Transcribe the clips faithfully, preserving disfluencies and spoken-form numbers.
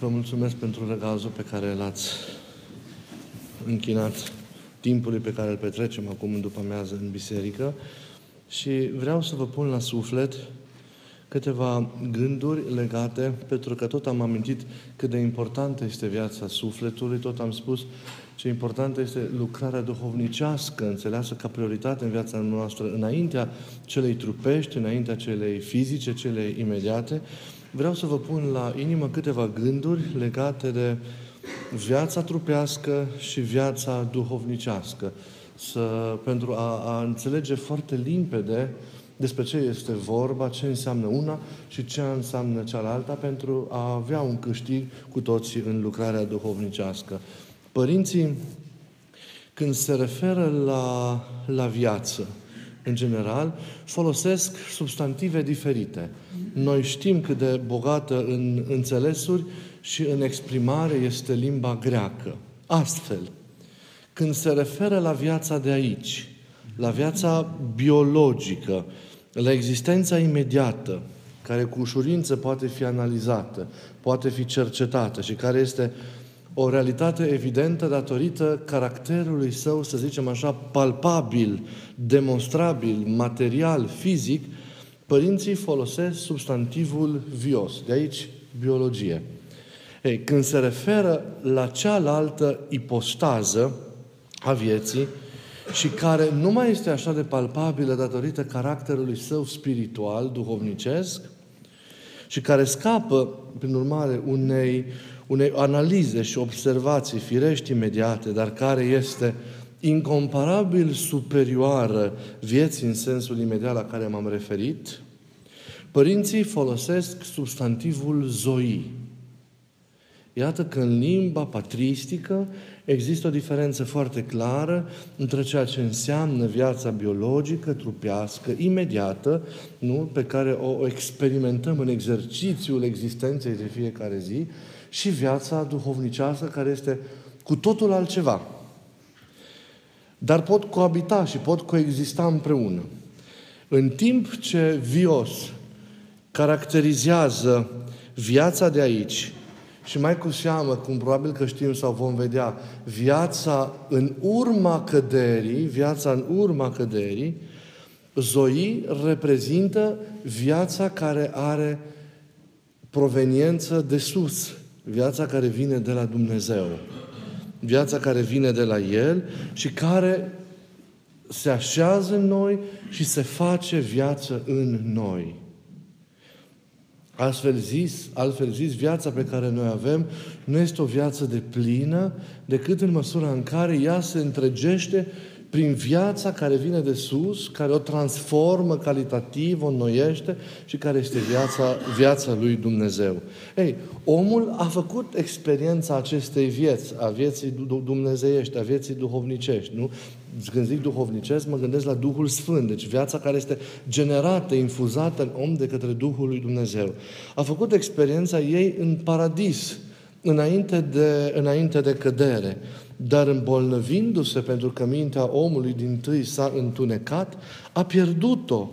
Vă mulțumesc pentru răgazul pe care l-ați închinat timpului pe care îl petrecem acum în după-amiază în biserică și vreau să vă pun la suflet câteva gânduri legate, pentru că tot am amintit cât de importantă este viața sufletului, tot am spus ce importantă este lucrarea duhovnicească, înțeleasă ca prioritate în viața noastră, înaintea celei trupești, înaintea celei fizice, celei imediate. Vreau să vă pun la inimă câteva gânduri legate de viața trupească și viața duhovnicească, să, pentru a, a înțelege foarte limpede despre ce este vorba, ce înseamnă una și ce înseamnă cealaltă, pentru a avea un câștig cu toții în lucrarea duhovnicească. Părinții, când se referă la, la viață, în general, folosesc substantive diferite. Noi știm cât de bogată în înțelesuri și în exprimare este limba greacă. Astfel, când se referă la viața de aici, la viața biologică, la existența imediată, care cu ușurință poate fi analizată, poate fi cercetată și care este o realitate evidentă datorită caracterului său, să zicem așa, palpabil, demonstrabil, material, fizic, părinții folosesc substantivul vios, de aici biologie. Ei, când se referă la cealaltă ipostază a vieții și care nu mai este așa de palpabilă datorită caracterului său spiritual, duhovnicesc, și care scapă, prin urmare, unei unei analize și observații firești imediate, dar care este incomparabil superioară vieții în sensul imediat la care m-am referit, părinții folosesc substantivul zoii. Iată că în limba patristică există o diferență foarte clară între ceea ce înseamnă viața biologică, trupească, imediată, nu? Pe care o experimentăm în exercițiul existenței de fiecare zi, și viața duhovnicească, care este cu totul altceva. Dar pot coabita și pot coexista împreună. În timp ce vios caracterizează viața de aici, și mai cu seamă, cum probabil că știm sau vom vedea, viața în urma căderii, viața în urma căderii, zoii reprezintă viața care are proveniență de sus, viața care vine de la Dumnezeu, viața care vine de la El și care se așează în noi și se face viață în noi. Astfel zis, altfel zis, viața pe care noi avem nu este o viață deplină decât în măsura în care ea se întregește prin viața care vine de sus, care o transformă calitativ, o înnoiește și care este viața, viața lui Dumnezeu. Ei, omul a făcut experiența acestei vieți, a vieții dumnezeiești, a vieții duhovnicești, nu? Când zic duhovnicesc, mă gândesc la Duhul Sfânt, deci viața care este generată, infuzată în om de către Duhul lui Dumnezeu. A făcut experiența ei în paradis, înainte de, înainte de cădere. Dar îmbolnăvindu-se, pentru că mintea omului dintâi s-a întunecat, a pierdut-o.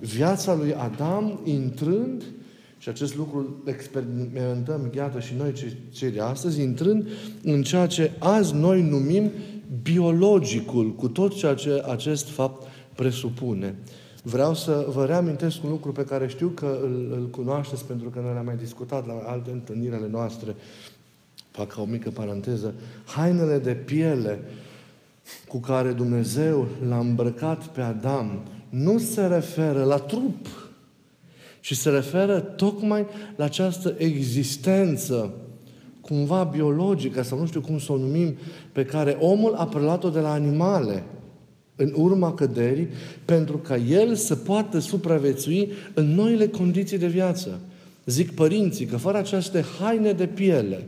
Viața lui Adam intrând, și acest lucru experimentăm, iată, și noi cei de astăzi, intrând în ceea ce azi noi numim biologicul, cu tot ceea ce acest fapt presupune. Vreau să vă reamintesc un lucru pe care știu că îl, îl cunoașteți, pentru că noi l-am mai discutat la alte întâlniri ale noastre. Fac o mică paranteză. Hainele de piele cu care Dumnezeu l-a îmbrăcat pe Adam nu se referă la trup, ci se referă tocmai la această existență cumva biologică, sau nu știu cum să o numim, pe care omul a preluat-o de la animale în urma căderii, pentru ca el să poată supraviețui în noile condiții de viață. Zic părinții că fără aceste haine de piele,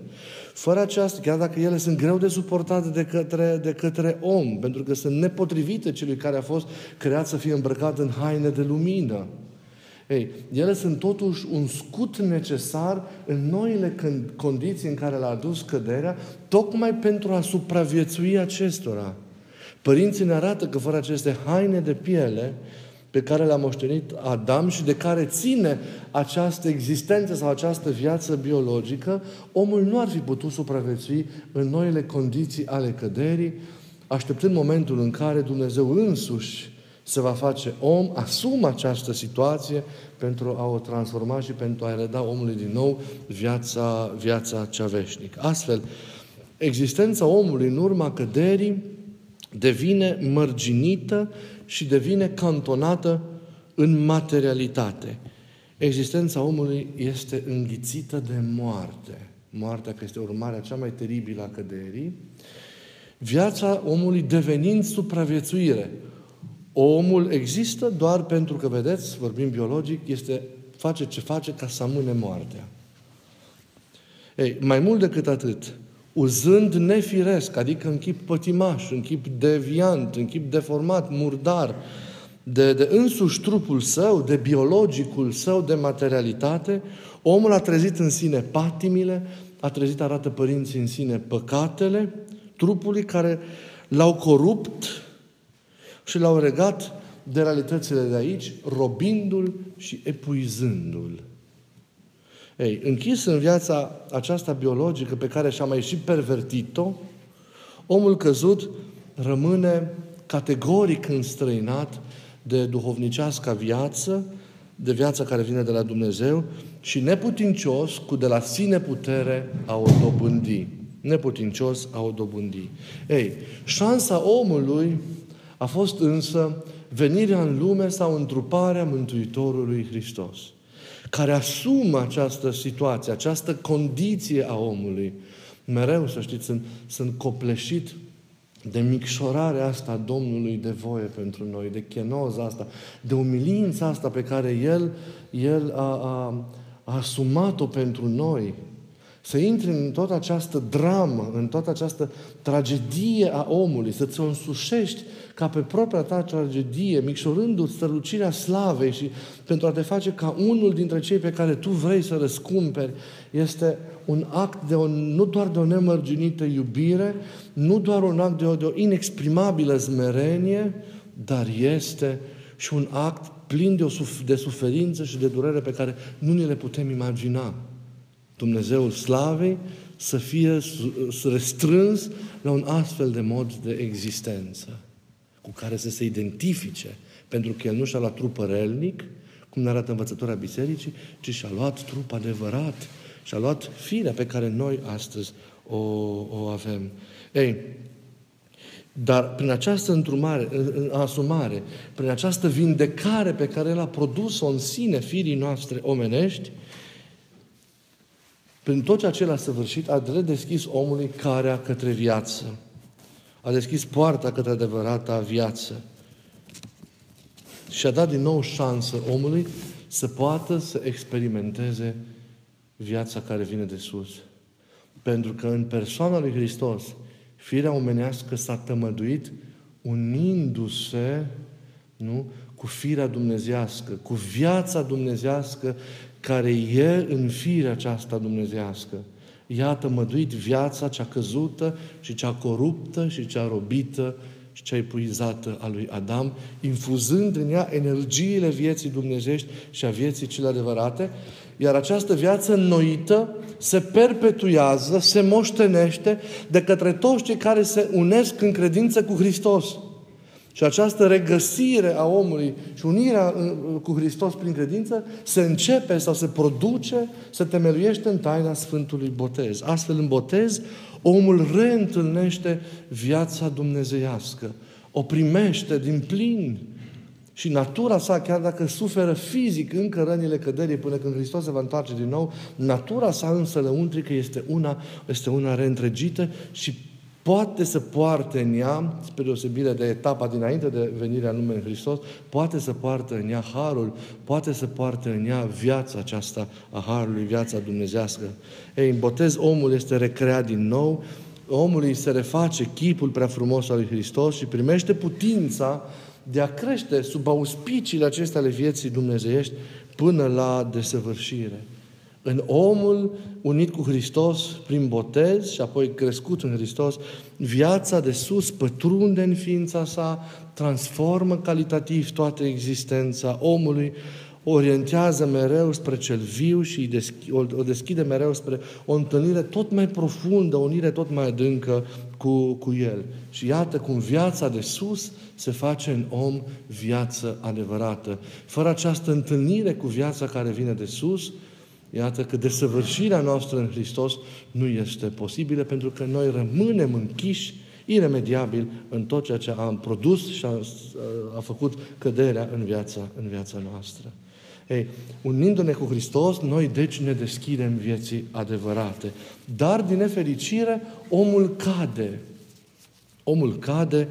fără aceasta, chiar dacă ele sunt greu de suportate de către, de către om, pentru că sunt nepotrivite celui care a fost creat să fie îmbrăcat în haine de lumină. Ei, ele sunt totuși un scut necesar în noile condiții în care l-a adus căderea, tocmai pentru a supraviețui acestora. Părinții ne arată că fără aceste haine de piele, pe care le-a moștenit Adam și de care ține această existență sau această viață biologică, omul nu ar fi putut supraviețui în noile condiții ale căderii, așteptând momentul în care Dumnezeu însuși se va face om, asumă această situație pentru a o transforma și pentru a reda omului din nou viața, viața cea veșnică. Astfel, existența omului în urma căderii devine mărginită și devine cantonată în materialitate. Existența omului este înghițită de moarte. Moartea, că este urmarea cea mai teribilă a căderii. Viața omului devenind supraviețuire. Omul există doar pentru că, vedeți, vorbim biologic, este, face ce face ca să amâne moartea. Ei, mai mult decât atât, uzând nefiresc, adică în chip pătimaș, în chip deviant, în chip deformat, murdar, de, de însuși trupul său, de biologicul său, de materialitate, omul a trezit în sine patimile, a trezit, arată părinții, în sine păcatele trupului care l-au corupt și l-au regat de realitățile de aici, robindu-l și epuizându-l. Ei, închis în viața aceasta biologică pe care și-a mai și pervertit-o, omul căzut rămâne categoric înstrăinat de duhovnicească viață, de viața care vine de la Dumnezeu și neputincios cu de la sine putere a o dobândi. Neputincios a o dobândi. Ei, șansa omului a fost însă venirea în lume sau întruparea Mântuitorului Hristos, care asumă această situație, această condiție a omului. Mereu, să știți, sunt, sunt copleșit de micșorarea asta a Domnului de voie pentru noi, de chenoza asta, de umilința asta pe care El, El a, a, a asumat-o pentru noi. Să intri în toată această dramă, în toată această tragedie a omului, să ți-o însușești ca pe propria ta tragedie, micșorându-ți strălucirea slavei și pentru a te face ca unul dintre cei pe care tu vrei să răscumperi, este un act de o, nu doar de o nemărginită iubire, nu doar un act de o, de o inexprimabilă zmerenie, dar este și un act plin de, o, de suferință și de durere pe care nu ni le putem imagina. Dumnezeul slavei să fie restrâns la un astfel de mod de existență cu care să se identifice, pentru că El nu și-a luat trup părelnic, cum ne arată învățătura bisericii, ci și-a luat trup adevărat, și-a luat firea pe care noi astăzi o, o avem. Ei, dar prin această întrumare, asumare, prin această vindecare pe care El a produs-o în sine firii noastre omenești, prin tot ceea ce l-a săvârșit, a redeschis omului carea către viață. A deschis poarta către adevărata viață. Și a dat din nou șansă omului să poată să experimenteze viața care vine de sus. Pentru că în persoana lui Hristos, firea omenească s-a tămăduit unindu-se, nu, cu firea dumnezească, cu viața dumnezească care e în firea aceasta dumnezească. Ea a tămăduit viața cea căzută și cea coruptă și cea robită și cea epuizată a lui Adam, infuzând în ea energiile vieții dumnezești și a vieții cele adevărate, iar această viață înnoită se perpetuează, se moștenește de către toți cei care se unesc în credință cu Hristos. Și această regăsire a omului și unirea cu Hristos prin credință se începe sau se produce, se temeluiește în taina Sfântului Botez. Astfel, în botez, omul reîntâlnește viața dumnezeiască, o primește din plin și natura sa, chiar dacă suferă fizic încă rănile căderii până când Hristos se va întoarce din nou, natura sa însă lăuntrică este una, este una reîntregită și poate să poarte în ea, spre deosebire de etapa dinainte de venirea în lume în Hristos, poate să poartă în ea harul, poate să poarte în ea viața aceasta a harului, viața dumnezească. Ei, în botez omul este recreat din nou, omul îi se reface chipul prea frumos al lui Hristos și primește putința de a crește sub auspiciile acestea ale vieții dumnezeiești până la desăvârșire. În omul unit cu Hristos prin botez și apoi crescut în Hristos, viața de sus pătrunde în ființa sa, transformă calitativ toată existența omului, orientează mereu spre cel viu și o deschide mereu spre o întâlnire tot mai profundă, o unire tot mai adâncă cu, cu El. Și iată cum viața de sus se face în om viață adevărată. Fără această întâlnire cu viața care vine de sus, iată că desăvârșirea noastră în Hristos nu este posibilă, pentru că noi rămânem închiși iremediabil în tot ceea ce am produs și a, a făcut căderea în viața, în viața noastră. Ei, unindu-ne cu Hristos, noi deci ne deschidem vieții adevărate. Dar, din nefericire, omul cade. Omul cade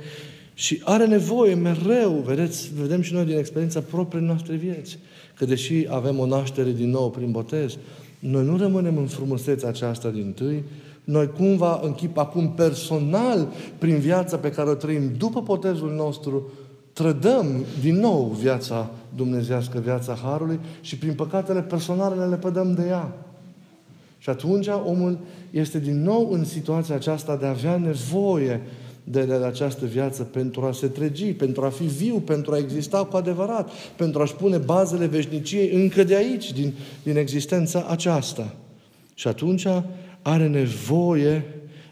și are nevoie mereu, vedeți, vedem și noi din experiența propriei noastre vieți, că deși avem o naștere din nou prin botez, noi nu rămânem în frumusețea aceasta dintâi. Noi cumva, în chip acum personal, prin viața pe care o trăim după botezul nostru, trădăm din nou viața dumnezeiască, viața Harului, și prin păcatele personale ne lepădăm de ea. Și atunci omul este din nou în situația aceasta de a avea nevoie de, de această viață pentru a se tregi, pentru a fi viu, pentru a exista cu adevărat, pentru a-și pune bazele veșniciei încă de aici, din, din existența aceasta. Și atunci are nevoie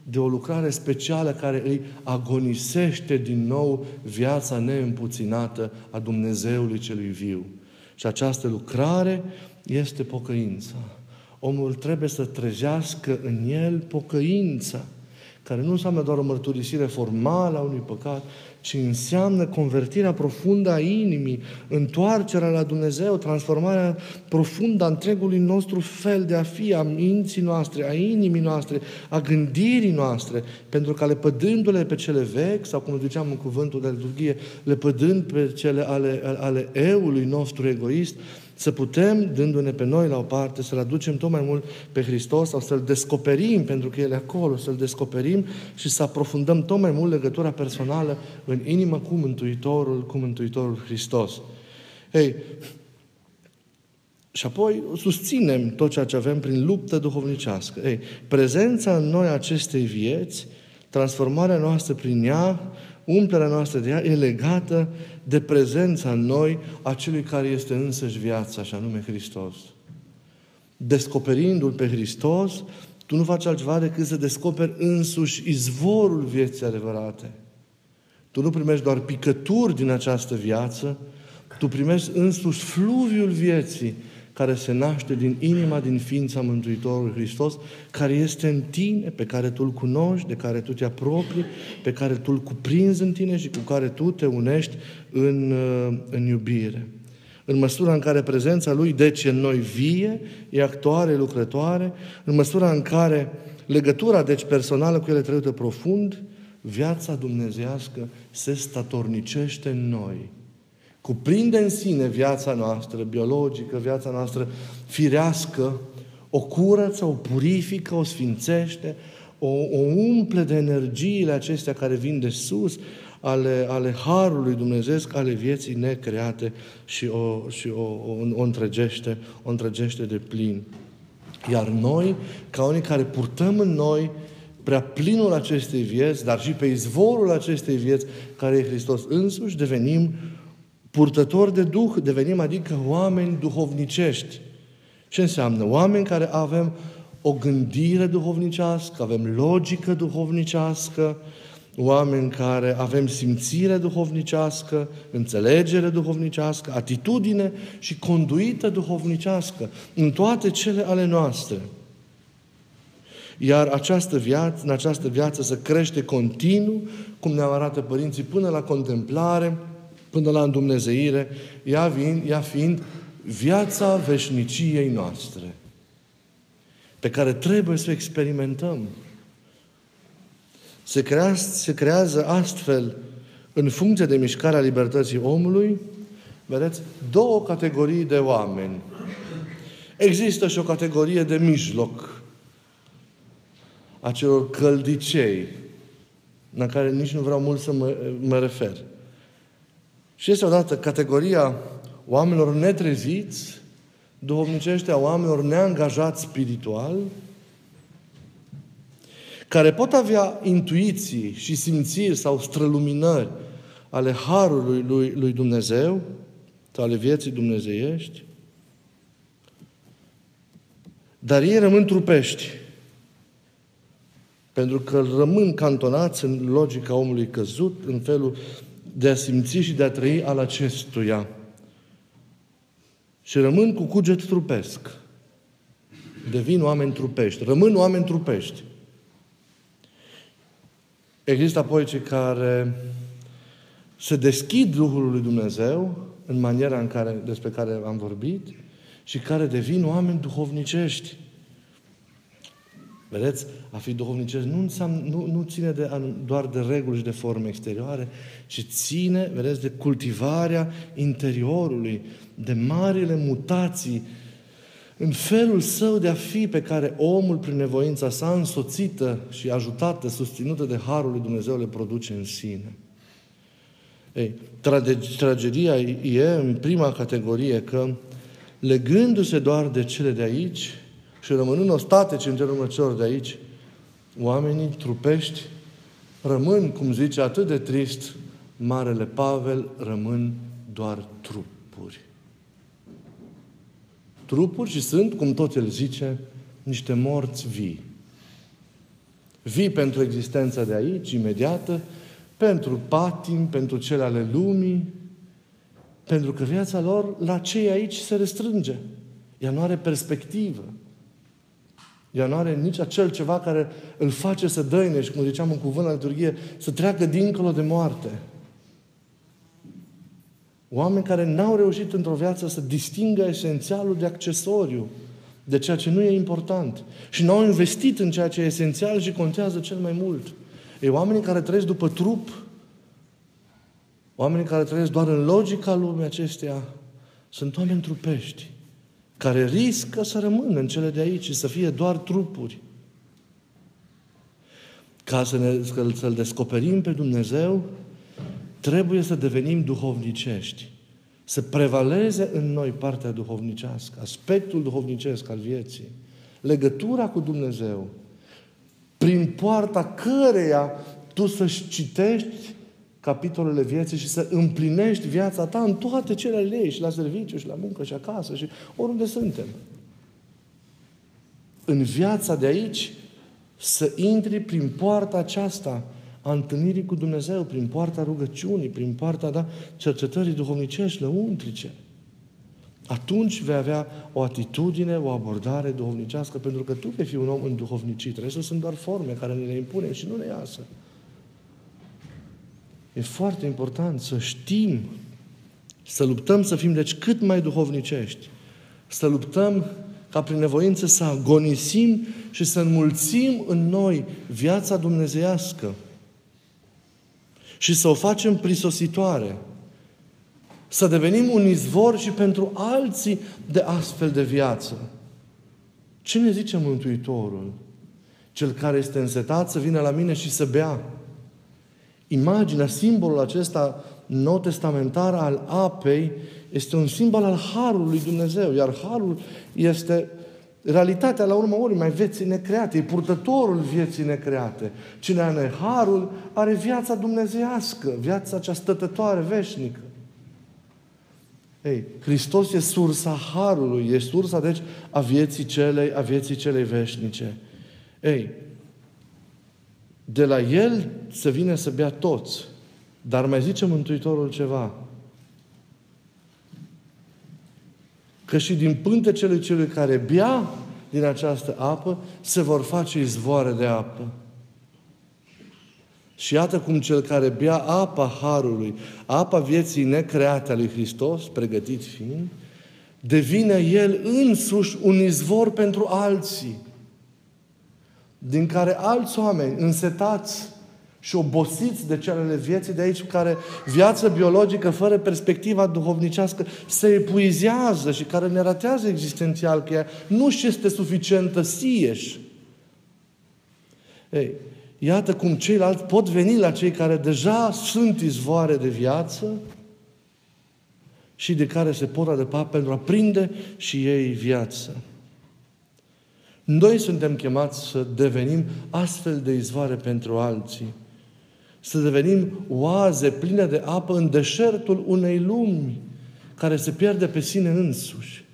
de o lucrare specială care îi agonisește din nou viața neîmpuținată a Dumnezeului celui viu. Și această lucrare este pocăința. Omul trebuie să trezească în el pocăința, care nu înseamnă doar o mărturisire formală a unui păcat, ci înseamnă convertirea profundă a inimii, întoarcerea la Dumnezeu, transformarea profundă a întregului nostru fel de a fi, a minții noastre, a inimii noastre, a gândirii noastre, pentru că lepădându-le pe cele vechi, sau cum ziceam în cuvântul de liturghie, lepădând pe cele ale, ale eului nostru egoist, să putem, dându-ne pe noi la o parte, să-L aducem tot mai mult pe Hristos sau să-L descoperim, pentru că El e acolo, să-L descoperim și să aprofundăm tot mai mult legătura personală în inimă cu Mântuitorul, cu Mântuitorul Hristos. Ei, și apoi susținem tot ceea ce avem prin luptă duhovnicească. Ei, prezența în noi acestei vieți, transformarea noastră prin ea, umplerea noastră de ea e legată de prezența în noi a celui care este însăși viața, și anume Hristos. Descoperindu-L pe Hristos, tu nu faci altceva decât să descoperi însuși izvorul vieții adevărate. Tu nu primești doar picături din această viață, tu primești însuși fluviul vieții care se naște din inima, din ființa Mântuitorului Hristos, care este în tine, pe care tu îl cunoști, de care tu te apropii, pe care tu îl cuprinzi în tine și cu care tu te unești în, în iubire. În măsura în care prezența Lui, deci, în noi vie, e actuare, lucrătoare, în măsura în care legătura, deci, personală cu ele trăită profund, viața dumnezeiască se statornicește în noi. Cuprinde în sine viața noastră biologică, viața noastră firească, o curăță, o purifică, o sfințește, o, o umple de energiile acestea care vin de sus, ale, ale Harului dumnezeiesc, ale vieții necreate și o, și o, o, o, întregește, o întregește de plin. Iar noi, ca unii care purtăm în noi prea plinul acestei vieți, dar și pe izvorul acestei vieți, care e Hristos însuși, devenim purtători de Duh, devenim adică oameni duhovnicești. Ce înseamnă? Oameni care avem o gândire duhovnicească, avem logică duhovnicească, oameni care avem simțire duhovnicească, înțelegere duhovnicească, atitudine și conduită duhovnicească în toate cele ale noastre. Iar această viață, în această viață se crește continuu, cum ne arată părinții, până la contemplare, până la îndumnezeire, ea, vin, ea fiind viața veșniciei noastre, pe care trebuie să o experimentăm. Se creează, se creează astfel, în funcție de mișcarea libertății omului, vedeți, două categorii de oameni. Există și o categorie de mijloc, a celor căldicei, la care nici nu vreau mult să mă, mă refer. Și este odată categoria oamenilor netreziți, duhovnicești a oamenilor neangajați spiritual, care pot avea intuiții și simțiri sau străluminări ale harului lui, lui Dumnezeu, sau ale vieții dumnezeiești, dar ei rămân trupești, pentru că rămân cantonați în logica omului căzut, în felul de a simți și de a trăi al acestuia. Și rămân cu cuget trupesc. Devin oameni trupești. Rămân oameni trupești. Există apoi cei care se deschid Duhului lui Dumnezeu în maniera în care, despre care am vorbit și care devin oameni duhovnicești. Vedeți? A fi duhovnicesc nu, înseamnă, nu, nu ține de, doar de reguli și de forme exterioare, ci ține, vedeți, de cultivarea interiorului, de marile mutații în felul său de a fi pe care omul, prin nevoința sa însoțită și ajutată, susținută de Harul lui Dumnezeu, le produce în sine. Ei, tragedia e în prima categorie că, legându-se doar de cele de aici și rămânând ostatici în genul celor de aici, oamenii trupești rămân, cum zice atât de trist Marele Pavel, rămân doar trupuri. Trupuri și sunt, cum tot el zice, niște morți vii. Vii pentru existența de aici, imediată, pentru patim, pentru cele ale lumii, pentru că viața lor la cei aici se restrânge. Ea nu are perspectivă. Ea nu are nici acel ceva care îl face să dăinești, cum ziceam în cuvânt la liturghie, să treacă dincolo de moarte. Oameni care n-au reușit într-o viață să distingă esențialul de accesoriu, de ceea ce nu e important. Și n-au investit în ceea ce e esențial și contează cel mai mult. E oamenii care trăiesc după trup, oamenii care trăiesc doar în logica lumii acesteia, sunt oameni trupești, care riscă să rămână în cele de aici și să fie doar trupuri. Ca să ne, să-L descoperim pe Dumnezeu, trebuie să devenim duhovnicești. Să prevaleze în noi partea duhovnicească, aspectul duhovnicesc al vieții, legătura cu Dumnezeu, prin poarta căreia tu să-și citești capitolele vieții și să împlinești viața ta în toate celelalte ei, și la serviciu, și la muncă, și acasă, și oriunde suntem. În viața de aici să intri prin poarta aceasta a întâlnirii cu Dumnezeu, prin poarta rugăciunii, prin poarta, da, cercetării duhovnicești, lăuntrice. Atunci vei avea o atitudine, o abordare duhovnicească, pentru că tu vei fi un om înduhovnicit. Restul sunt doar forme care ne le impunem și nu ne iasă. E foarte important să știm, să luptăm să fim, deci, cât mai duhovnicești. Să luptăm ca prin nevoință să agonisim și să înmulțim în noi viața dumnezeiască. Și să o facem prisositoare. Să devenim un izvor și pentru alții de astfel de viață. Ce ne zice Mântuitorul? Cel care este însetat să vină la mine și să bea. Imaginea, simbolul acesta nou testamentar al apei este un simbol al Harului lui Dumnezeu. Iar Harul este realitatea, la urma urmei, mai vieții necreate. E purtătorul vieții necreate. Cine are Harul are viața dumnezeiască, viața cea stătătoare, veșnică. Ei, Hristos e sursa Harului, e sursa, deci, a vieții celei, a vieții celei veșnice. Ei, de la El se vine să bea toți. Dar mai zice Mântuitorul ceva. Că și din pântecele celui care bea din această apă se vor face izvoare de apă. Și iată cum cel care bea apa Harului, apa vieții necreate a lui Hristos, pregătit fiind, devine el însuși un izvor pentru alții, din care alți oameni însetați și obosiți de celele vieții de aici, care viața biologică fără perspectiva duhovnicească se epuizează și care ne ratează existențial, că ea nu-și este suficientă sieși. Ei, iată cum ceilalți pot veni la cei care deja sunt izvoare de viață și de care se pot adăpa pentru a prinde și ei viață. Noi suntem chemați să devenim astfel de izvoare pentru alții. Să devenim oaze pline de apă în deșertul unei lumi care se pierde pe sine însuși.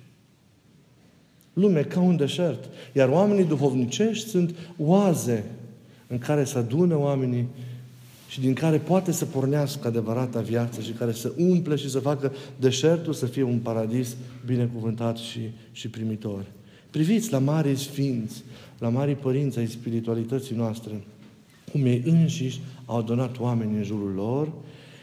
Lume ca un deșert. Iar oamenii duhovnicești sunt oaze în care se adună oamenii și din care poate să pornească adevărata viață și care să umple și să facă deșertul să fie un paradis binecuvântat și, și primitor. Priviți la marii sfinți, la marii părinți ai spiritualității noastre, cum ei înșiși au adunat oameni în jurul lor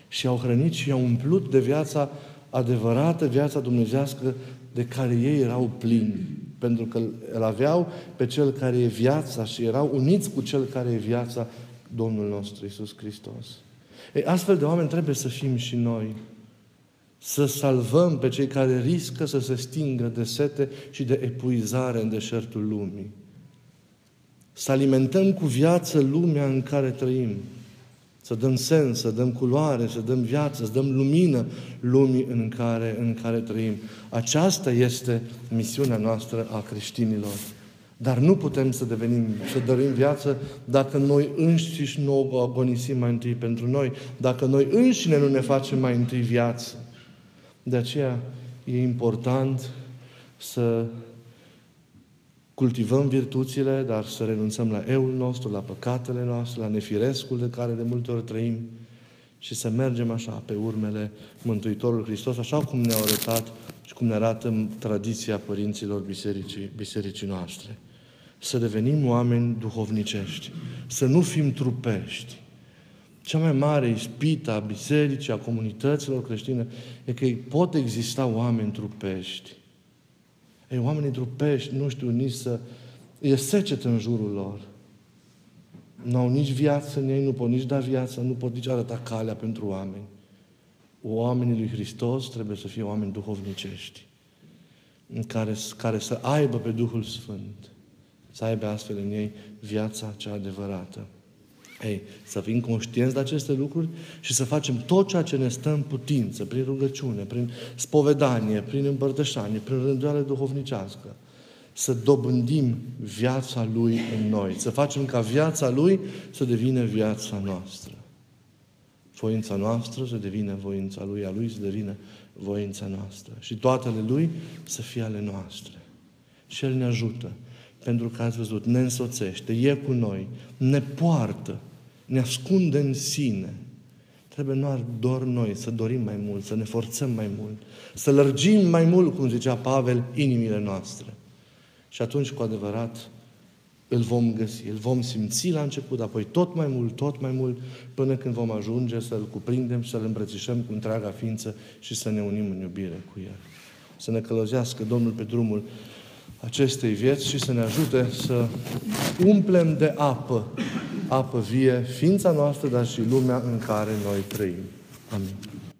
și au hrănit și i-au umplut de viața adevărată, viața dumnezească de care ei erau plini. Pentru că îl aveau pe Cel care e viața și erau uniți cu Cel care e viața, Domnul nostru Iisus Hristos. Ei, astfel de oameni trebuie să fim și noi. Să salvăm pe cei care riscă să se stingă de sete și de epuizare în deșertul lumii. Să alimentăm cu viață lumea în care trăim. Să dăm sens, să dăm culoare, să dăm viață, să dăm lumină lumii în care, în care trăim. Aceasta este misiunea noastră a creștinilor. Dar nu putem să devenim, să dăruim viață dacă noi înșiși nu o agonisim mai întâi pentru noi, dacă noi înșine nu ne facem mai întâi viață. De aceea e important să cultivăm virtuțile, dar să renunțăm la eul nostru, la păcatele noastre, la nefirescul de care de multe ori trăim și să mergem așa pe urmele Mântuitorului Hristos, așa cum ne-a arătat și cum ne arată tradiția părinților bisericii, bisericii noastre. Să devenim oameni duhovnicești, să nu fim trupești. Cea mai mare ispită a bisericii, a comunităților creștine, e că pot exista oameni trupești. Ei, oamenii trupești, nu știu nici să... E secetă în jurul lor. Nu au nici viață în ei, nu pot nici da viață, nu pot nici arăta calea pentru oameni. Oamenii lui Hristos trebuie să fie oameni duhovnicești, în care, care să aibă pe Duhul Sfânt, să aibă astfel în ei viața cea adevărată. Ei, să fim conștienți de aceste lucruri și să facem tot ceea ce ne stă în putință, prin rugăciune, prin spovedanie, prin împărtășanie, prin rânduială duhovnicească, să dobândim viața Lui în noi, să facem ca viața Lui să devină viața noastră. Voința noastră să devină voința Lui, a Lui să devină voința noastră. Și toatele Lui să fie ale noastre. Și El ne ajută, pentru că ați văzut, ne însoțește, e cu noi, ne poartă, ne ascunde în sine. Trebuie nu doar noi să dorim mai mult, să ne forțăm mai mult, să lărgim mai mult, cum zicea Pavel, inimile noastre. Și atunci, cu adevărat, îl vom găsi, îl vom simți la început, apoi tot mai mult, tot mai mult, până când vom ajunge să-l cuprindem, să-l îmbrățișăm cu întreaga ființă și să ne unim în iubire cu el. Să ne călăuzească Domnul pe drumul acestei vieți și să ne ajute să umplem de apă, apă vie, ființa noastră, dar și lumea în care noi trăim. Amin.